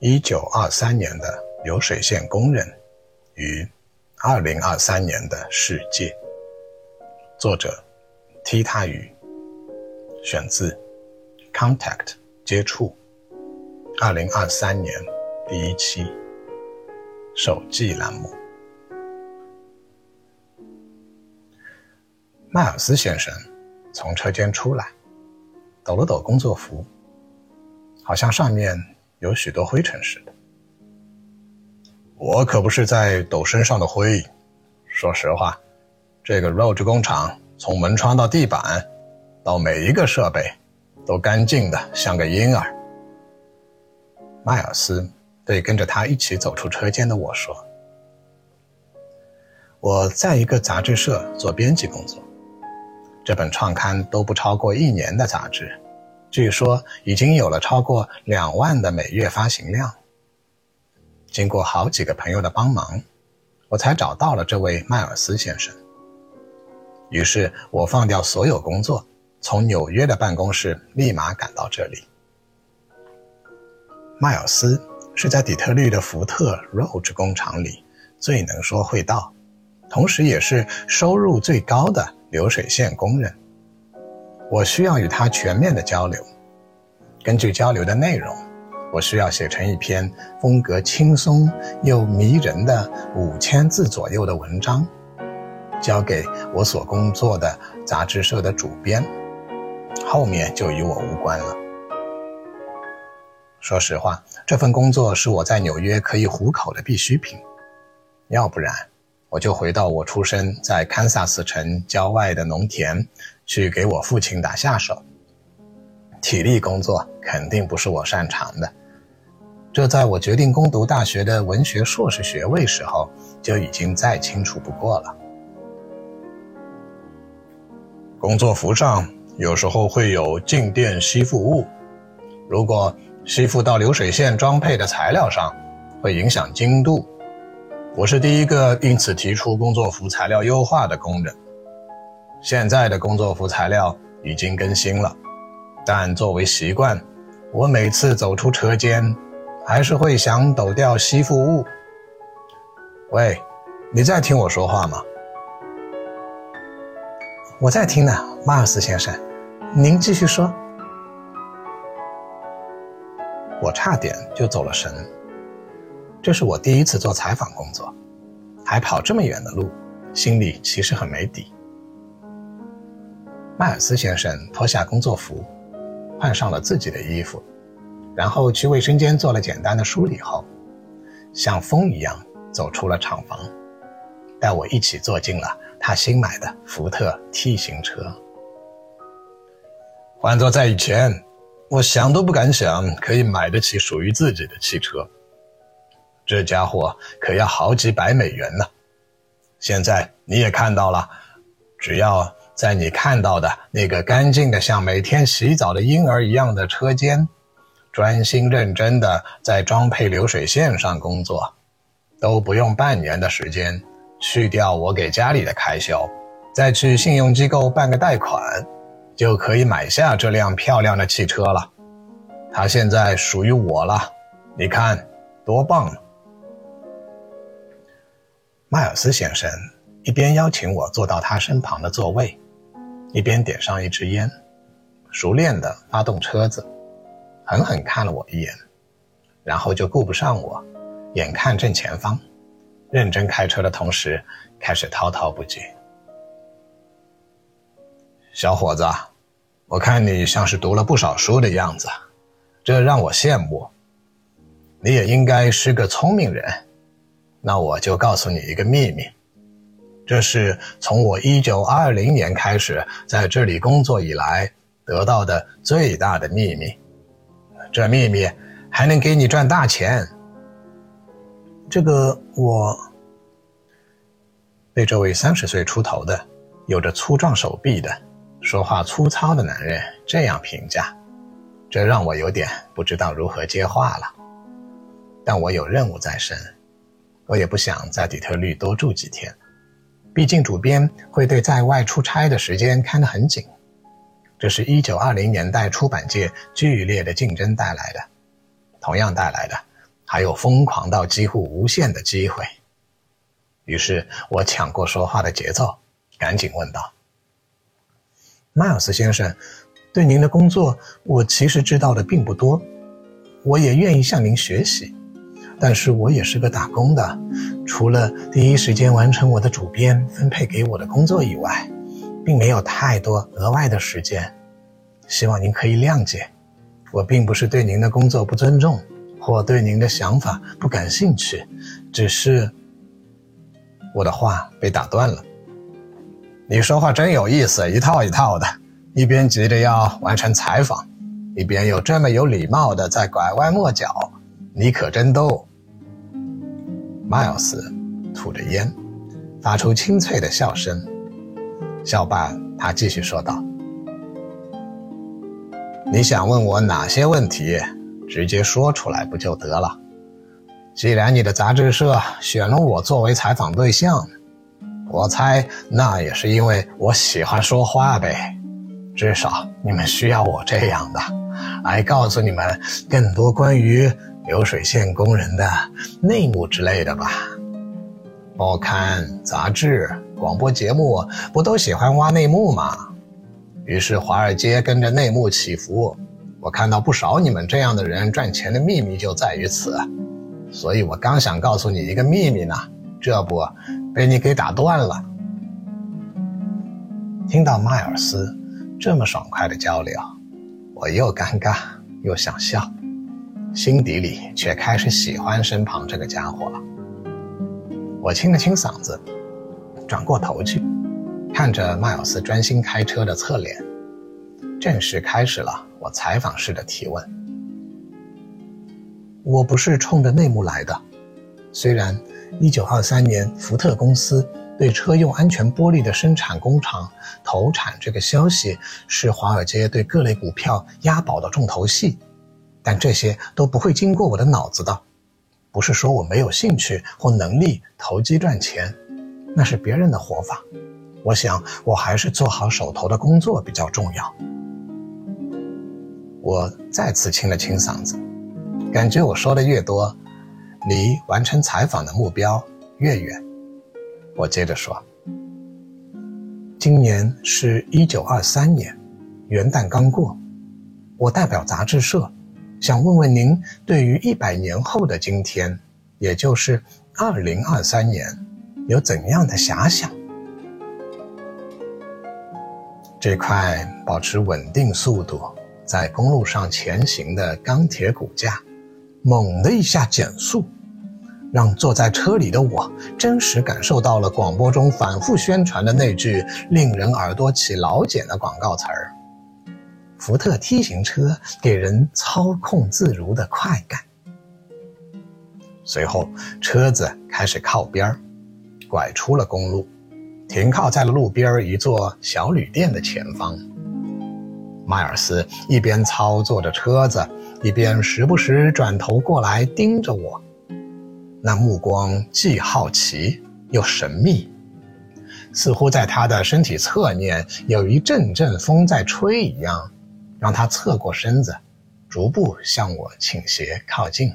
1923年的流水线工人与2023年的世界，作者 T 他语，选自 Contact 接触，2023年第一期首季栏目。迈尔斯先生从车间出来，抖了抖工作服，好像上面有许多灰尘似的。我可不是在抖身上的灰，说实话，这个 Rodge 工厂从门窗到地板到每一个设备都干净的像个婴儿。迈尔斯对跟着他一起走出车间的我说，我在一个杂志社做编辑工作，这本创刊都不超过一年的杂志，据说已经有了超过2万的每月发行量。经过好几个朋友的帮忙，我才找到了这位迈尔斯先生。于是我放掉所有工作，从纽约的办公室立马赶到这里。迈尔斯是在底特律的福特 Rouge 工厂里最能说会道，同时也是收入最高的流水线工人。我需要与他全面的交流，根据交流的内容，我需要写成一篇风格轻松又迷人的5000字左右的文章，交给我所工作的杂志社的主编，后面就与我无关了。说实话，这份工作是我在纽约可以糊口的必需品，要不然我就回到我出生在堪萨斯城郊外的农田去给我父亲打下手。体力工作肯定不是我擅长的，这在我决定攻读大学的文学硕士学位时候就已经再清楚不过了。工作服上有时候会有静电吸附物，如果吸附到流水线装配的材料上，会影响精度。我是第一个因此提出工作服材料优化的工人。现在的工作服材料已经更新了，但作为习惯，我每次走出车间还是会想抖掉吸附物。喂，你在听我说话吗？我在听呢，迈尔斯先生，您继续说。我差点就走了神，这是我第一次做采访工作，还跑这么远的路，心里其实很没底。迈尔斯先生脱下工作服，换上了自己的衣服，然后去卫生间做了简单的梳理后，像风一样走出了厂房，带我一起坐进了他新买的福特 T 型车。换作在以前，我想都不敢想可以买得起属于自己的汽车，这家伙可要好几百美元呢。现在你也看到了，只要在你看到的那个干净的像每天洗澡的婴儿一样的车间，专心认真的在装配流水线上工作，都不用半年的时间，去掉我给家里的开销，再去信用机构办个贷款，就可以买下这辆漂亮的汽车了。它现在属于我了，你看多棒！迈尔斯先生一边邀请我坐到他身旁的座位，一边点上一支烟，熟练地发动车子，狠狠看了我一眼，然后就顾不上我，眼看正前方，认真开车的同时开始滔滔不绝。小伙子，我看你像是读了不少书的样子，这让我羡慕。你也应该是个聪明人，那我就告诉你一个秘密，这是从我1920年开始在这里工作以来得到的最大的秘密，这秘密还能给你赚大钱。这个我被这位30岁出头的有着粗壮手臂的说话粗糙的男人这样评价，这让我有点不知道如何接话了。但我有任务在身，我也不想在底特律多住几天，毕竟主编会对在外出差的时间看得很紧，这是1920年代出版界剧烈的竞争带来的，同样带来的还有疯狂到几乎无限的机会。于是我抢过说话的节奏，赶紧问道：“迈尔斯先生，对您的工作，我其实知道的并不多，我也愿意向您学习，但是我也是个打工的，除了第一时间完成我的主编分配给我的工作以外，并没有太多额外的时间，希望您可以谅解。我并不是对您的工作不尊重，或对您的想法不感兴趣，只是……”我的话被打断了。“你说话真有意思，一套一套的，一边急着要完成采访，一边又这么有礼貌的在拐弯抹角，你可真逗。”Miles 吐着烟，发出清脆的笑声。笑罢，他继续说道：“你想问我哪些问题，直接说出来不就得了。既然你的杂志社选了我作为采访对象，我猜那也是因为我喜欢说话呗。至少你们需要我这样的，来告诉你们更多关于流水线工人的内幕之类的吧。报刊、杂志、广播节目不都喜欢挖内幕吗？于是华尔街跟着内幕起伏，我看到不少你们这样的人赚钱的秘密就在于此。所以我刚想告诉你一个秘密呢，这不被你给打断了。”听到迈尔斯这么爽快的交流，我又尴尬又想笑，心底里却开始喜欢身旁这个家伙了。我清了清嗓子，转过头去，看着迈尔斯专心开车的侧脸，正式开始了我采访式的提问。我不是冲着内幕来的，虽然1923年福特公司对车用安全玻璃的生产工厂投产这个消息是华尔街对各类股票押宝的重头戏，但这些都不会经过我的脑子的。不是说我没有兴趣或能力投机赚钱，那是别人的活法，我想我还是做好手头的工作比较重要。我再次清了清嗓子，感觉我说的越多，离完成采访的目标越远。我接着说：“今年是1923年，元旦刚过，我代表杂志社，想问问您对于100年后的今天，也就是2023年，有怎样的遐想？”这块保持稳定速度，在公路上前行的钢铁骨架猛地一下减速，让坐在车里的我真实感受到了广播中反复宣传的那句令人耳朵起老茧的广告词儿：福特 T 型车给人操控自如的快感。随后车子开始靠边，拐出了公路，停靠在了路边一座小旅店的前方。迈尔斯一边操作着车子，一边时不时转头过来盯着我，那目光既好奇又神秘，似乎在他的身体侧面有一阵阵风在吹一样，让他侧过身子，逐步向我倾斜靠近。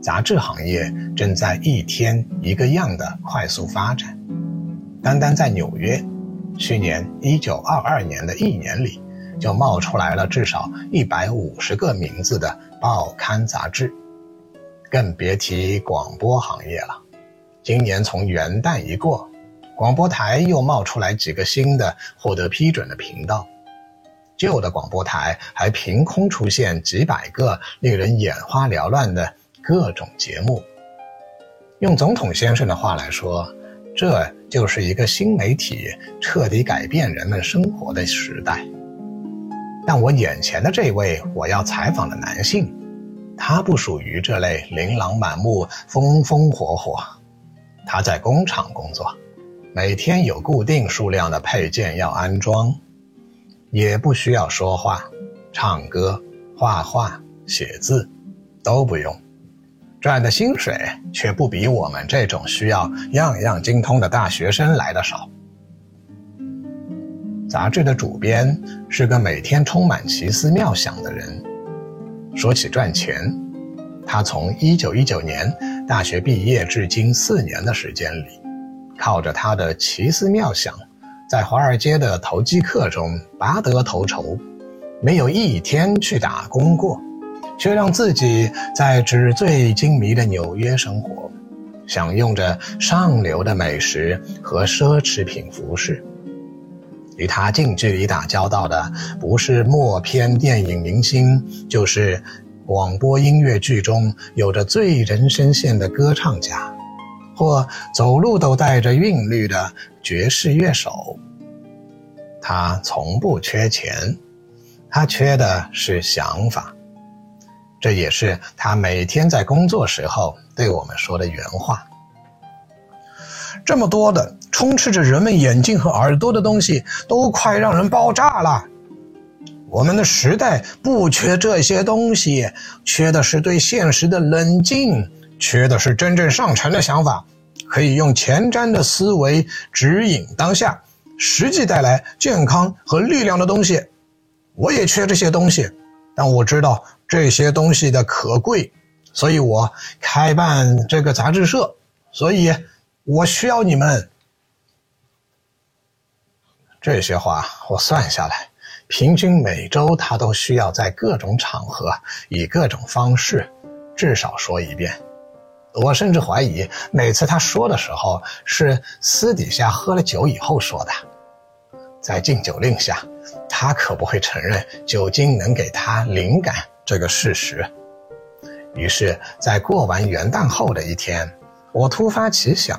杂志行业正在一天一个样的快速发展，单单在纽约，去年1922年的一年里，就冒出来了至少150个名字的报刊杂志，更别提广播行业了。今年从元旦一过，广播台又冒出来几个新的获得批准的频道，旧的广播台还凭空出现几百个令人眼花缭乱的各种节目。用总统先生的话来说，这就是一个新媒体彻底改变人们生活的时代。但我眼前的这位我要采访的男性，他不属于这类琳琅满目、风风火火。他在工厂工作，每天有固定数量的配件要安装，也不需要说话、唱歌、画画、写字，都不用。赚的薪水却不比我们这种需要样样精通的大学生来的少。杂志的主编是个每天充满奇思妙想的人，说起赚钱，他从1919年大学毕业至今4年的时间里，靠着他的奇思妙想，在华尔街的投机客中拔得头筹，没有一天去打工过，却让自己在纸醉金迷的纽约生活，享用着上流的美食和奢侈品服饰。与他近距离打交道的不是默片电影明星，就是广播音乐剧中有着醉人声线的歌唱家，或走路都带着韵律的爵士乐手。他从不缺钱，他缺的是想法。这也是他每天在工作时候对我们说的原话。这么多的充斥着人们眼睛和耳朵的东西，都快让人爆炸了。我们的时代不缺这些东西，缺的是对现实的冷静，缺的是真正上乘的想法，可以用前瞻的思维指引当下，实际带来健康和力量的东西。我也缺这些东西，但我知道这些东西的可贵，所以我开办这个杂志社，所以我需要你们。这些话我算下来，平均每周他都需要在各种场合以各种方式至少说一遍。我甚至怀疑每次他说的时候是私底下喝了酒以后说的。在禁酒令下，他可不会承认酒精能给他灵感这个事实。于是在过完元旦后的一天，我突发奇想，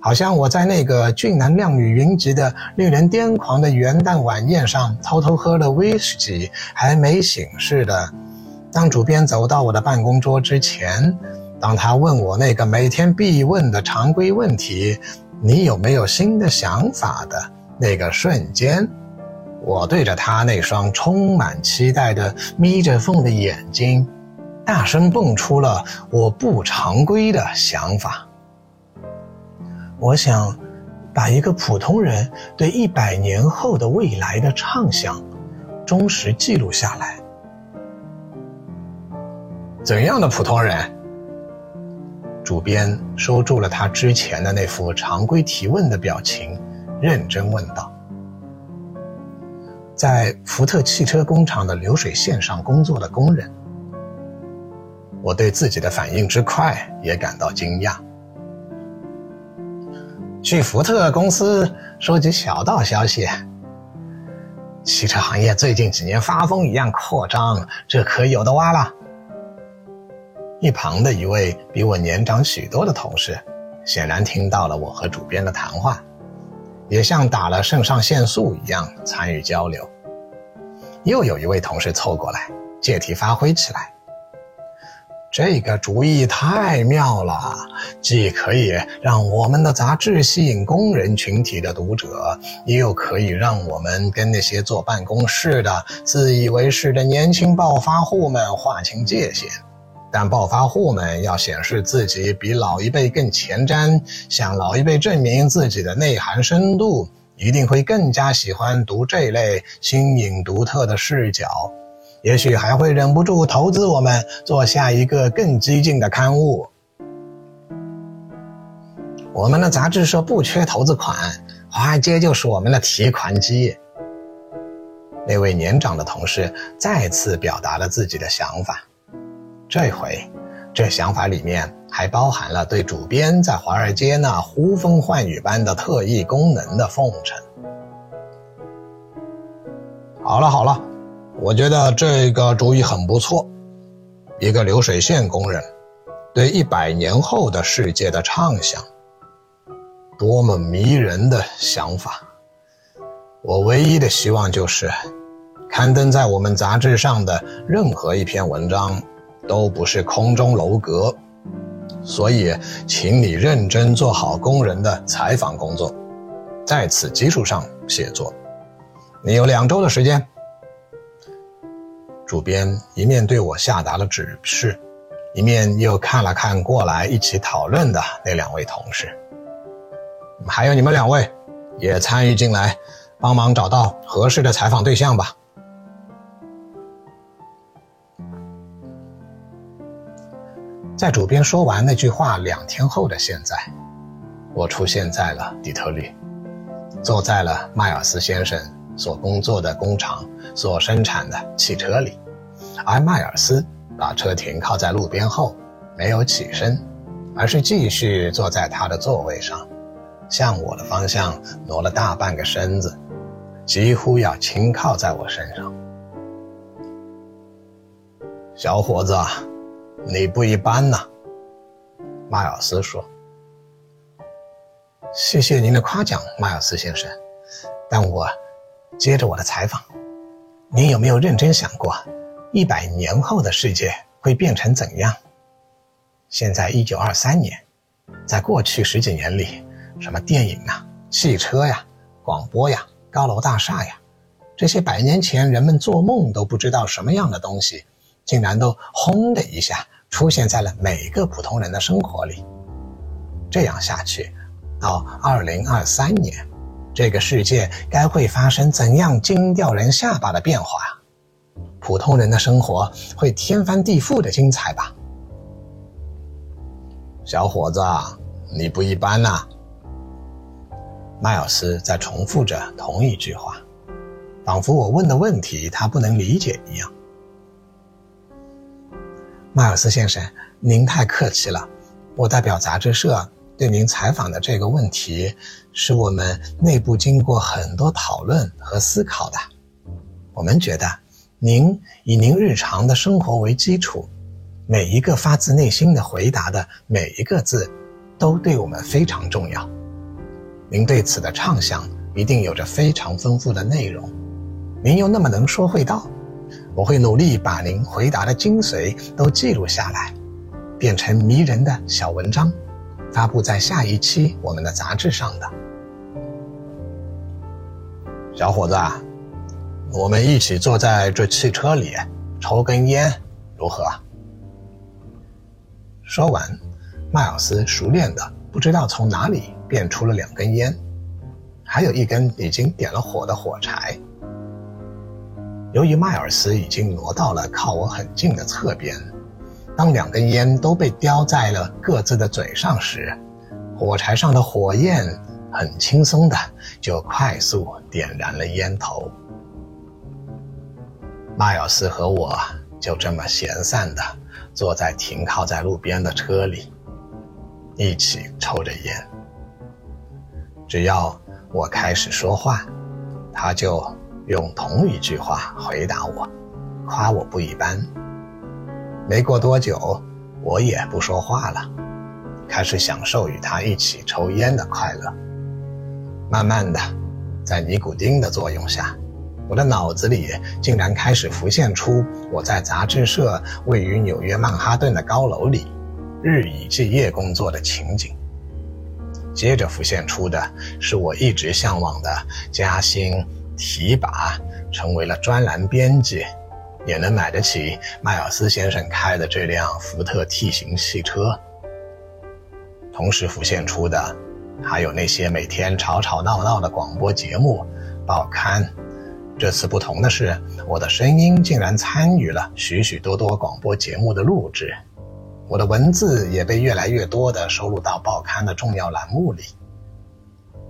好像我在那个俊男靓女云集的令人癫狂的元旦晚宴上偷偷喝了威士忌，还没醒似的。当主编走到我的办公桌之前，当他问我那个每天必问的常规问题，你有没有新的想法的那个瞬间，我对着他那双充满期待的眯着缝的眼睛，大声蹦出了我不常规的想法。我想把一个普通人对100年后的未来的畅想忠实记录下来。怎样的普通人？主编收住了他之前的那副常规提问的表情，认真问道。在福特汽车工厂的流水线上工作的工人。我对自己的反应之快也感到惊讶。去福特公司收集小道消息，汽车行业最近几年发疯一样扩张，这可有的挖了。一旁的一位比我年长许多的同事，显然听到了我和主编的谈话，也像打了肾上腺素一样参与交流。又有一位同事凑过来，借题发挥起来。这个主意太妙了，既可以让我们的杂志吸引工人群体的读者，又可以让我们跟那些坐办公室的自以为是的年轻暴发户们划清界限。但暴发户们要显示自己比老一辈更前瞻，向老一辈证明自己的内涵深度，一定会更加喜欢读这类新颖独特的视角。也许还会忍不住投资我们，做下一个更激进的刊物。我们的杂志社不缺投资款，华尔街就是我们的提款机。那位年长的同事再次表达了自己的想法，这回，这想法里面还包含了对主编在华尔街那呼风唤雨般的特异功能的奉承。好了。我觉得这个主意很不错，一个流水线工人对100年后的世界的畅想，多么迷人的想法。我唯一的希望就是刊登在我们杂志上的任何一篇文章都不是空中楼阁，所以请你认真做好工人的采访工作，在此基础上写作。你有2周的时间。主编一面对我下达了指示，一面又看了看过来一起讨论的那两位同事。还有你们2位，也参与进来，帮忙找到合适的采访对象吧。在主编说完那句话2天后的现在，我出现在了底特律，坐在了迈尔斯先生所工作的工厂所生产的汽车里，而迈尔斯把车停靠在路边后，没有起身，而是继续坐在他的座位上，向我的方向挪了大半个身子，几乎要倾靠在我身上。小伙子，你不一般呐，迈尔斯说。谢谢您的夸奖，迈尔斯先生，但我接着我的采访，您有没有认真想过100年后的世界会变成怎样？现在1923年，在过去10几年里，什么电影啊、汽车呀、广播呀、高楼大厦呀，这些100年前人们做梦都不知道什么样的东西，竟然都轰的一下出现在了每个普通人的生活里。这样下去，到2023年，这个世界该会发生怎样惊掉人下巴的变化？普通人的生活会天翻地覆的精彩吧？小伙子，你不一般呐！迈尔斯在重复着同一句话，仿佛我问的问题他不能理解一样。迈尔斯先生，您太客气了，我代表杂志社对您采访的这个问题，是我们内部经过很多讨论和思考的。我们觉得，您以您日常的生活为基础，每一个发自内心的回答的每一个字，都对我们非常重要。您对此的畅想一定有着非常丰富的内容，您又那么能说会道，我会努力把您回答的精髓都记录下来，变成迷人的小文章，发布在下一期我们的杂志上的。小伙子，我们一起坐在这汽车里抽根烟如何？说完，迈尔斯熟练的不知道从哪里变出了2根烟，还有1根已经点了火的火柴。由于迈尔斯已经挪到了靠我很近的侧边，当2根烟都被叼在了各自的嘴上时，火柴上的火焰很轻松的就快速点燃了烟头。迈尔斯和我就这么闲散的坐在停靠在路边的车里，一起抽着烟。只要我开始说话，他就用同一句话回答我，夸我不一般。没过多久，我也不说话了，开始享受与他一起抽烟的快乐。慢慢的，在尼古丁的作用下，我的脑子里竟然开始浮现出我在杂志社位于纽约曼哈顿的高楼里，日以继夜工作的情景。接着浮现出的是我一直向往的加薪、提拔，成为了专栏编辑，也能买得起迈尔斯先生开的这辆福特 T 型汽车。同时浮现出的还有那些每天吵吵闹闹的广播节目、报刊。这次不同的是，我的声音竟然参与了许许多多广播节目的录制，我的文字也被越来越多地收录到报刊的重要栏目里。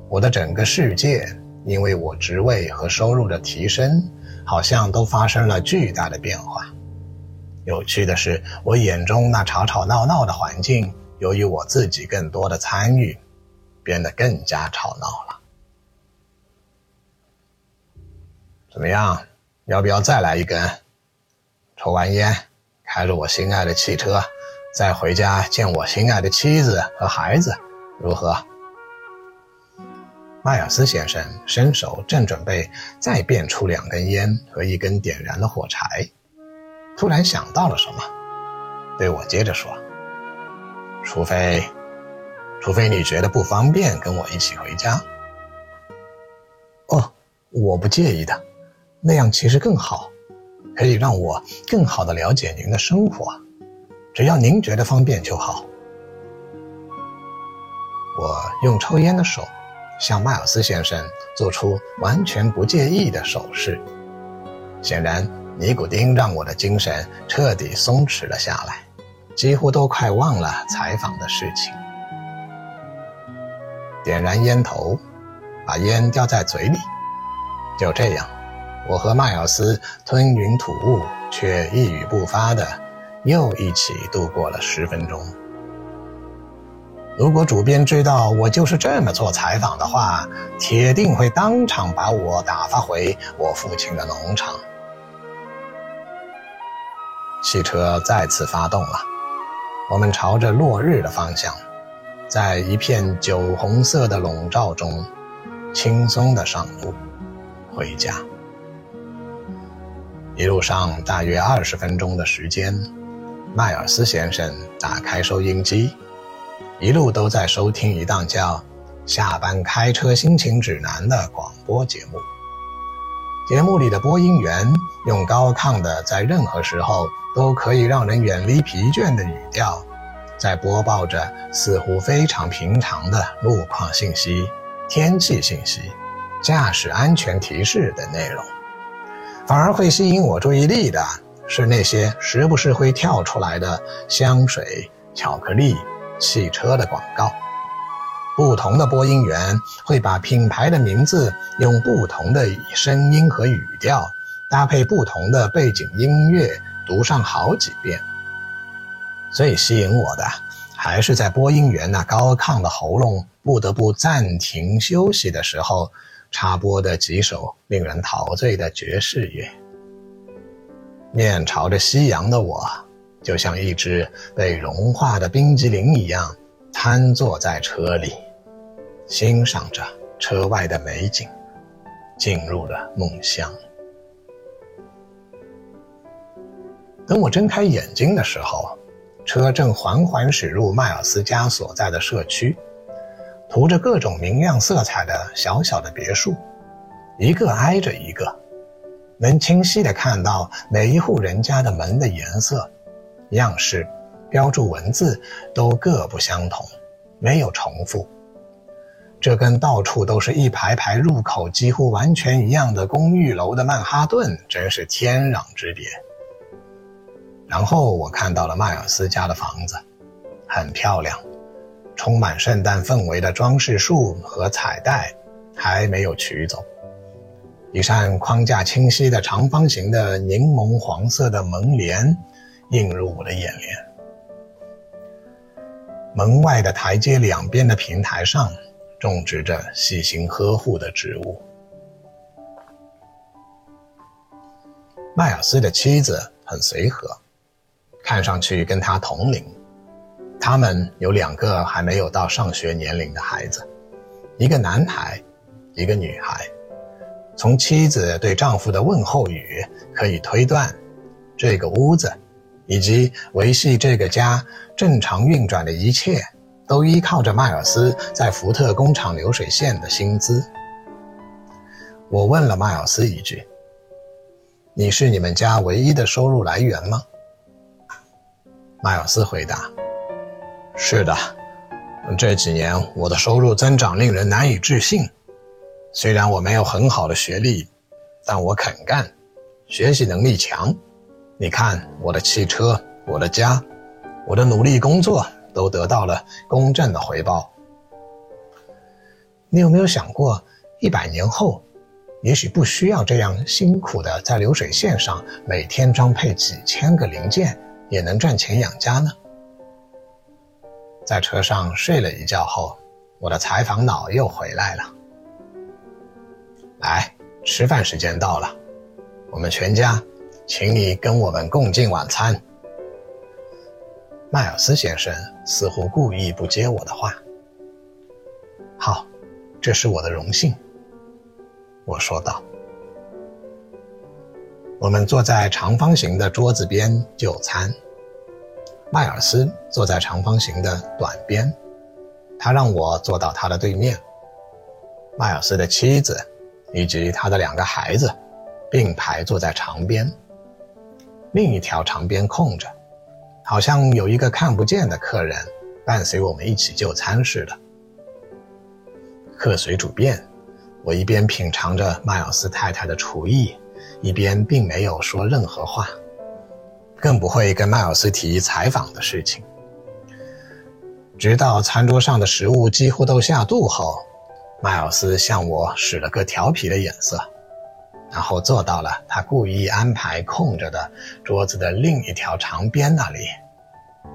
我的整个世界因为我职位和收入的提升，好像都发生了巨大的变化。有趣的是，我眼中那吵吵闹闹的环境，由于我自己更多的参与，变得更加吵闹了。怎么样，要不要再来1根？抽完烟，开着我心爱的汽车，再回家见我心爱的妻子和孩子，如何？迈尔斯先生伸手正准备再变出2根烟和1根点燃的火柴，突然想到了什么，对我接着说：“除非你觉得不方便跟我一起回家。”“哦，我不介意的，那样其实更好，可以让我更好地了解您的生活，只要您觉得方便就好。”我用抽烟的手向迈尔斯先生做出完全不介意的手势，显然尼古丁让我的精神彻底松弛了下来，几乎都快忘了采访的事情。点燃烟头，把烟叼在嘴里，就这样，我和迈尔斯吞云吐雾却一语不发的又一起度过了10分钟。如果主编知道我就是这么做采访的话，铁定会当场把我打发回我父亲的农场。汽车再次发动了，我们朝着落日的方向，在一片酒红色的笼罩中轻松地上路回家。一路上大约20分钟的时间，迈尔斯先生打开收音机，一路都在收听一档叫《下班开车心情指南》的广播节目。节目里的播音员用高亢的在任何时候都可以让人远离疲倦的语调，在播报着似乎非常平常的路况信息、天气信息、驾驶安全提示等内容。反而会吸引我注意力的是那些时不时会跳出来的香水、巧克力、汽车的广告。不同的播音员会把品牌的名字用不同的声音和语调，搭配不同的背景音乐读上好几遍。最吸引我的还是在播音员那高亢的喉咙不得不暂停休息的时候插播的几首令人陶醉的爵士乐。面朝着夕阳的我，就像一只被融化的冰激凌一样瘫坐在车里，欣赏着车外的美景，进入了梦乡。等我睁开眼睛的时候，车正缓缓驶入迈尔斯家所在的社区，涂着各种明亮色彩的小小的别墅，一个挨着一个，能清晰地看到每一户人家的门的颜色、样式、标注文字都各不相同，没有重复。这跟到处都是一排排入口几乎完全一样的公寓楼的曼哈顿真是天壤之别。然后我看到了迈尔斯家的房子，很漂亮，充满圣诞氛围的装饰树和彩带还没有取走。一扇框架清晰的长方形的柠檬黄色的门帘映入我的眼帘。门外的台阶两边的平台上种植着细心呵护的植物。迈尔斯的妻子很随和，看上去跟他同龄。他们有2个还没有到上学年龄的孩子，一个男孩，一个女孩。从妻子对丈夫的问候语可以推断，这个屋子以及维系这个家正常运转的一切都依靠着迈尔斯在福特工厂流水线的薪资。我问了迈尔斯一句，你是你们家唯一的收入来源吗？迈尔斯回答，是的，这几年我的收入增长令人难以置信。虽然我没有很好的学历，但我肯干，学习能力强。你看，我的汽车，我的家，我的努力工作都得到了公正的回报。你有没有想过，100年后，也许不需要这样辛苦的在流水线上每天装配几千个零件，也能赚钱养家呢？在车上睡了一觉后，我的采访脑又回来了。来，吃饭时间到了，我们全家请你跟我们共进晚餐。迈尔斯先生似乎故意不接我的话。好，这是我的荣幸，我说道。我们坐在长方形的桌子边就餐，迈尔斯坐在长方形的短边，他让我坐到他的对面。迈尔斯的妻子以及他的2个孩子并排坐在长边，另一条长边空着，好像有一个看不见的客人伴随我们一起就餐似的。客随主便，我一边品尝着迈尔斯太太的厨艺，一边并没有说任何话。更不会跟迈尔斯提采访的事情。直到餐桌上的食物几乎都下肚后，迈尔斯向我使了个调皮的眼色，然后坐到了他故意安排空着的桌子的另一条长边那里，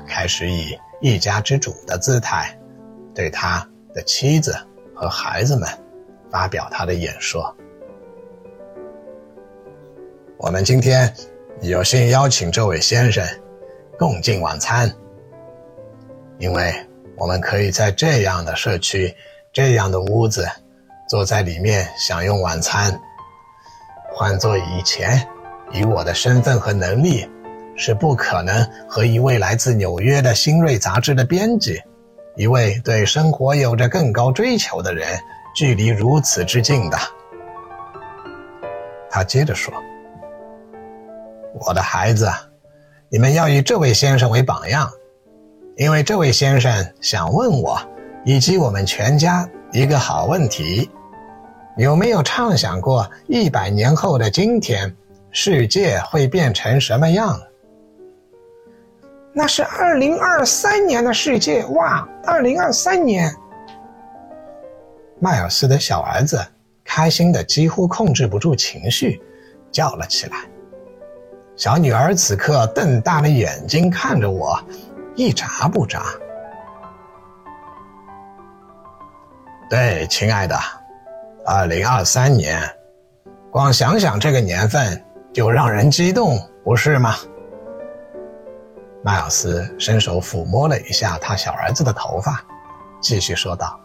开始以一家之主的姿态对他的妻子和孩子们发表他的演说。我们今天有幸邀请这位先生共进晚餐，因为我们可以在这样的社区，这样的屋子，坐在里面享用晚餐。换作以前，以我的身份和能力，是不可能和一位来自纽约的新锐杂志的编辑，一位对生活有着更高追求的人，距离如此之近的。他接着说，我的孩子，你们要以这位先生为榜样，因为这位先生想问我以及我们全家一个好问题，有没有畅想过100年后的今天，世界会变成什么样？那是2023年的世界，哇 ,2023 年。迈尔斯的小儿子开心得几乎控制不住情绪，叫了起来。小女儿此刻瞪大了眼睛看着我，一眨不眨。对，亲爱的，2023年，光想想这个年份就让人激动，不是吗？迈尔斯伸手抚摸了一下他小儿子的头发，继续说道，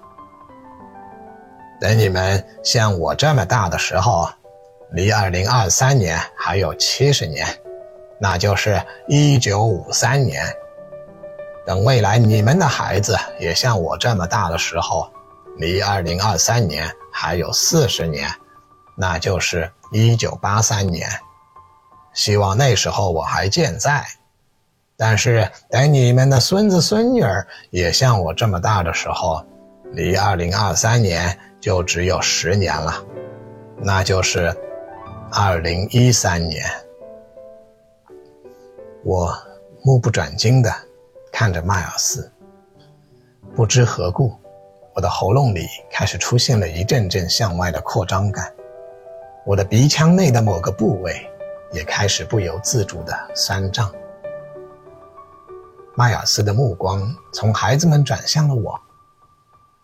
等你们像我这么大的时候，离2023年还有70年，那就是1953年。等未来你们的孩子也像我这么大的时候，离2023年还有40年，那就是1983年。希望那时候我还健在。但是等你们的孙子孙女儿也像我这么大的时候，离2023年就只有10年了，那就是2013年。我目不转睛地看着迈尔斯，不知何故，我的喉咙里开始出现了一阵阵向外的扩张感，我的鼻腔内的某个部位也开始不由自主地酸胀。迈尔斯的目光从孩子们转向了我，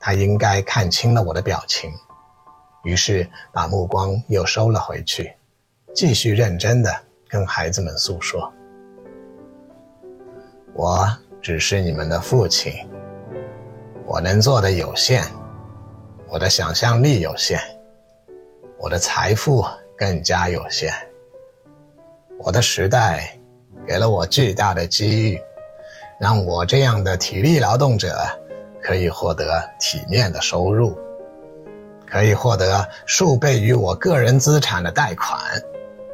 他应该看清了我的表情，于是把目光又收了回去，继续认真地跟孩子们诉说，我只是你们的父亲，我能做的有限，我的想象力有限，我的财富更加有限，我的时代给了我巨大的机遇，让我这样的体力劳动者可以获得体面的收入，可以获得数倍于我个人资产的贷款，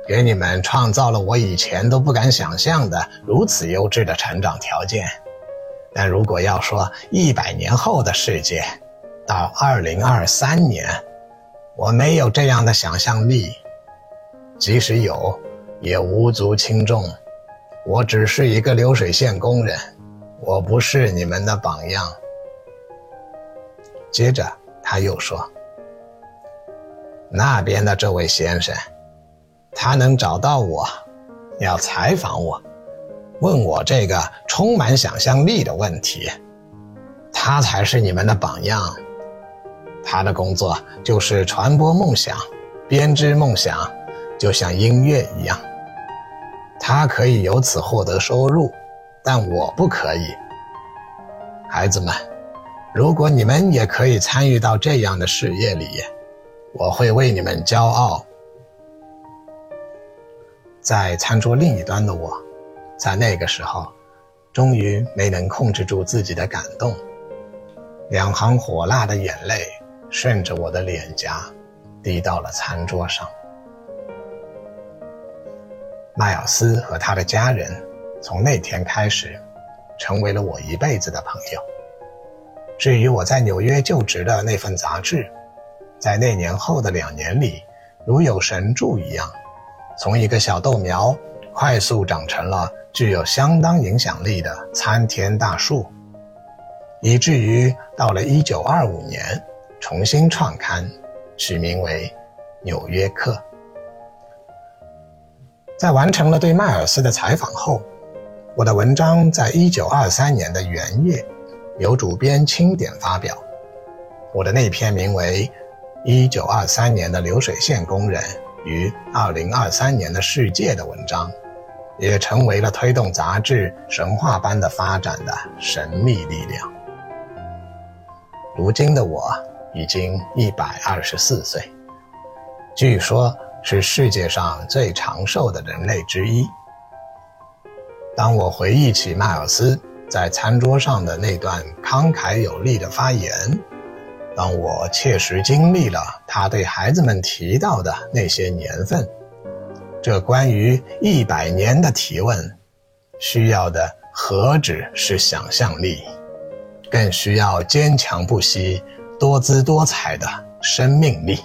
给你们创造了我以前都不敢想象的如此优质的成长条件。但如果要说100年后的世界，到2023年，我没有这样的想象力，即使有，也无足轻重。我只是一个流水线工人，我不是你们的榜样。接着他又说，那边的这位先生，他能找到我，要采访我，问我这个充满想象力的问题，他才是你们的榜样。他的工作就是传播梦想，编织梦想，就像音乐一样，他可以由此获得收入，但我不可以。孩子们，如果你们也可以参与到这样的事业里，我会为你们骄傲。在餐桌另一端的我，在那个时候终于没能控制住自己的感动，两行火辣的眼泪顺着我的脸颊滴到了餐桌上。迈尔斯和他的家人从那天开始成为了我一辈子的朋友。至于我在纽约就职的那份杂志，在那年后的2年里，如有神助一样，从一个小豆苗快速长成了具有相当影响力的参天大树，以至于到了1925年重新创刊，取名为《纽约客》。在完成了对迈尔斯的采访后，我的文章在1923年的元月由主编钦点发表。我的那篇名为《1923年的流水线工人与2023年的世界》的文章，也成为了推动杂志神话般的发展的神秘力量。如今的我已经124岁，据说是世界上最长寿的人类之一。当我回忆起迈尔斯在餐桌上的那段慷慨有力的发言，当我切实经历了他对孩子们提到的那些年份，这关于100年的提问，需要的何止是想象力，更需要坚强不息、多姿多彩的生命力。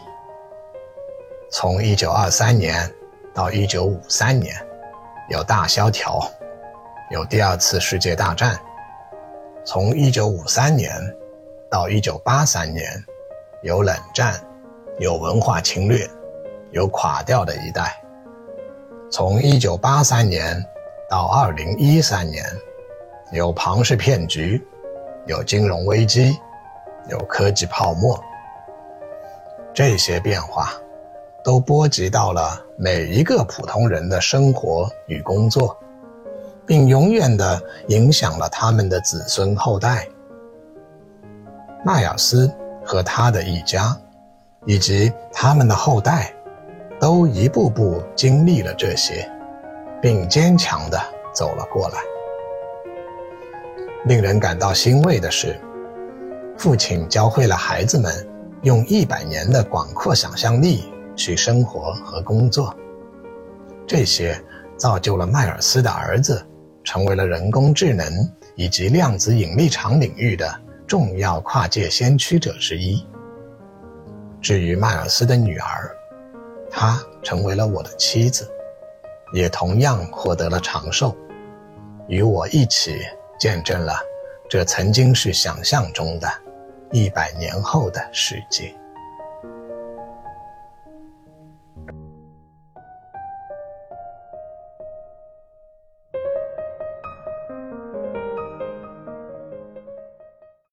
从1923年到1953年，有大萧条，有第二次世界大战；从1953年到1983年，有冷战，有文化侵略，有垮掉的一代；从1983年到2013年，有庞氏骗局，有金融危机，有科技泡沫。这些变化都波及到了每一个普通人的生活与工作，并永远地影响了他们的子孙后代。迈尔斯和他的一家，以及他们的后代，都一步步经历了这些，并坚强地走了过来。令人感到欣慰的是，父亲教会了孩子们用100年的广阔想象力去生活和工作，这些造就了迈尔斯的儿子成为了人工智能以及量子引力场领域的重要跨界先驱者之一。至于迈尔斯的女儿，她成为了我的妻子，也同样获得了长寿，与我一起见证了这曾经是想象中的100年后的世界。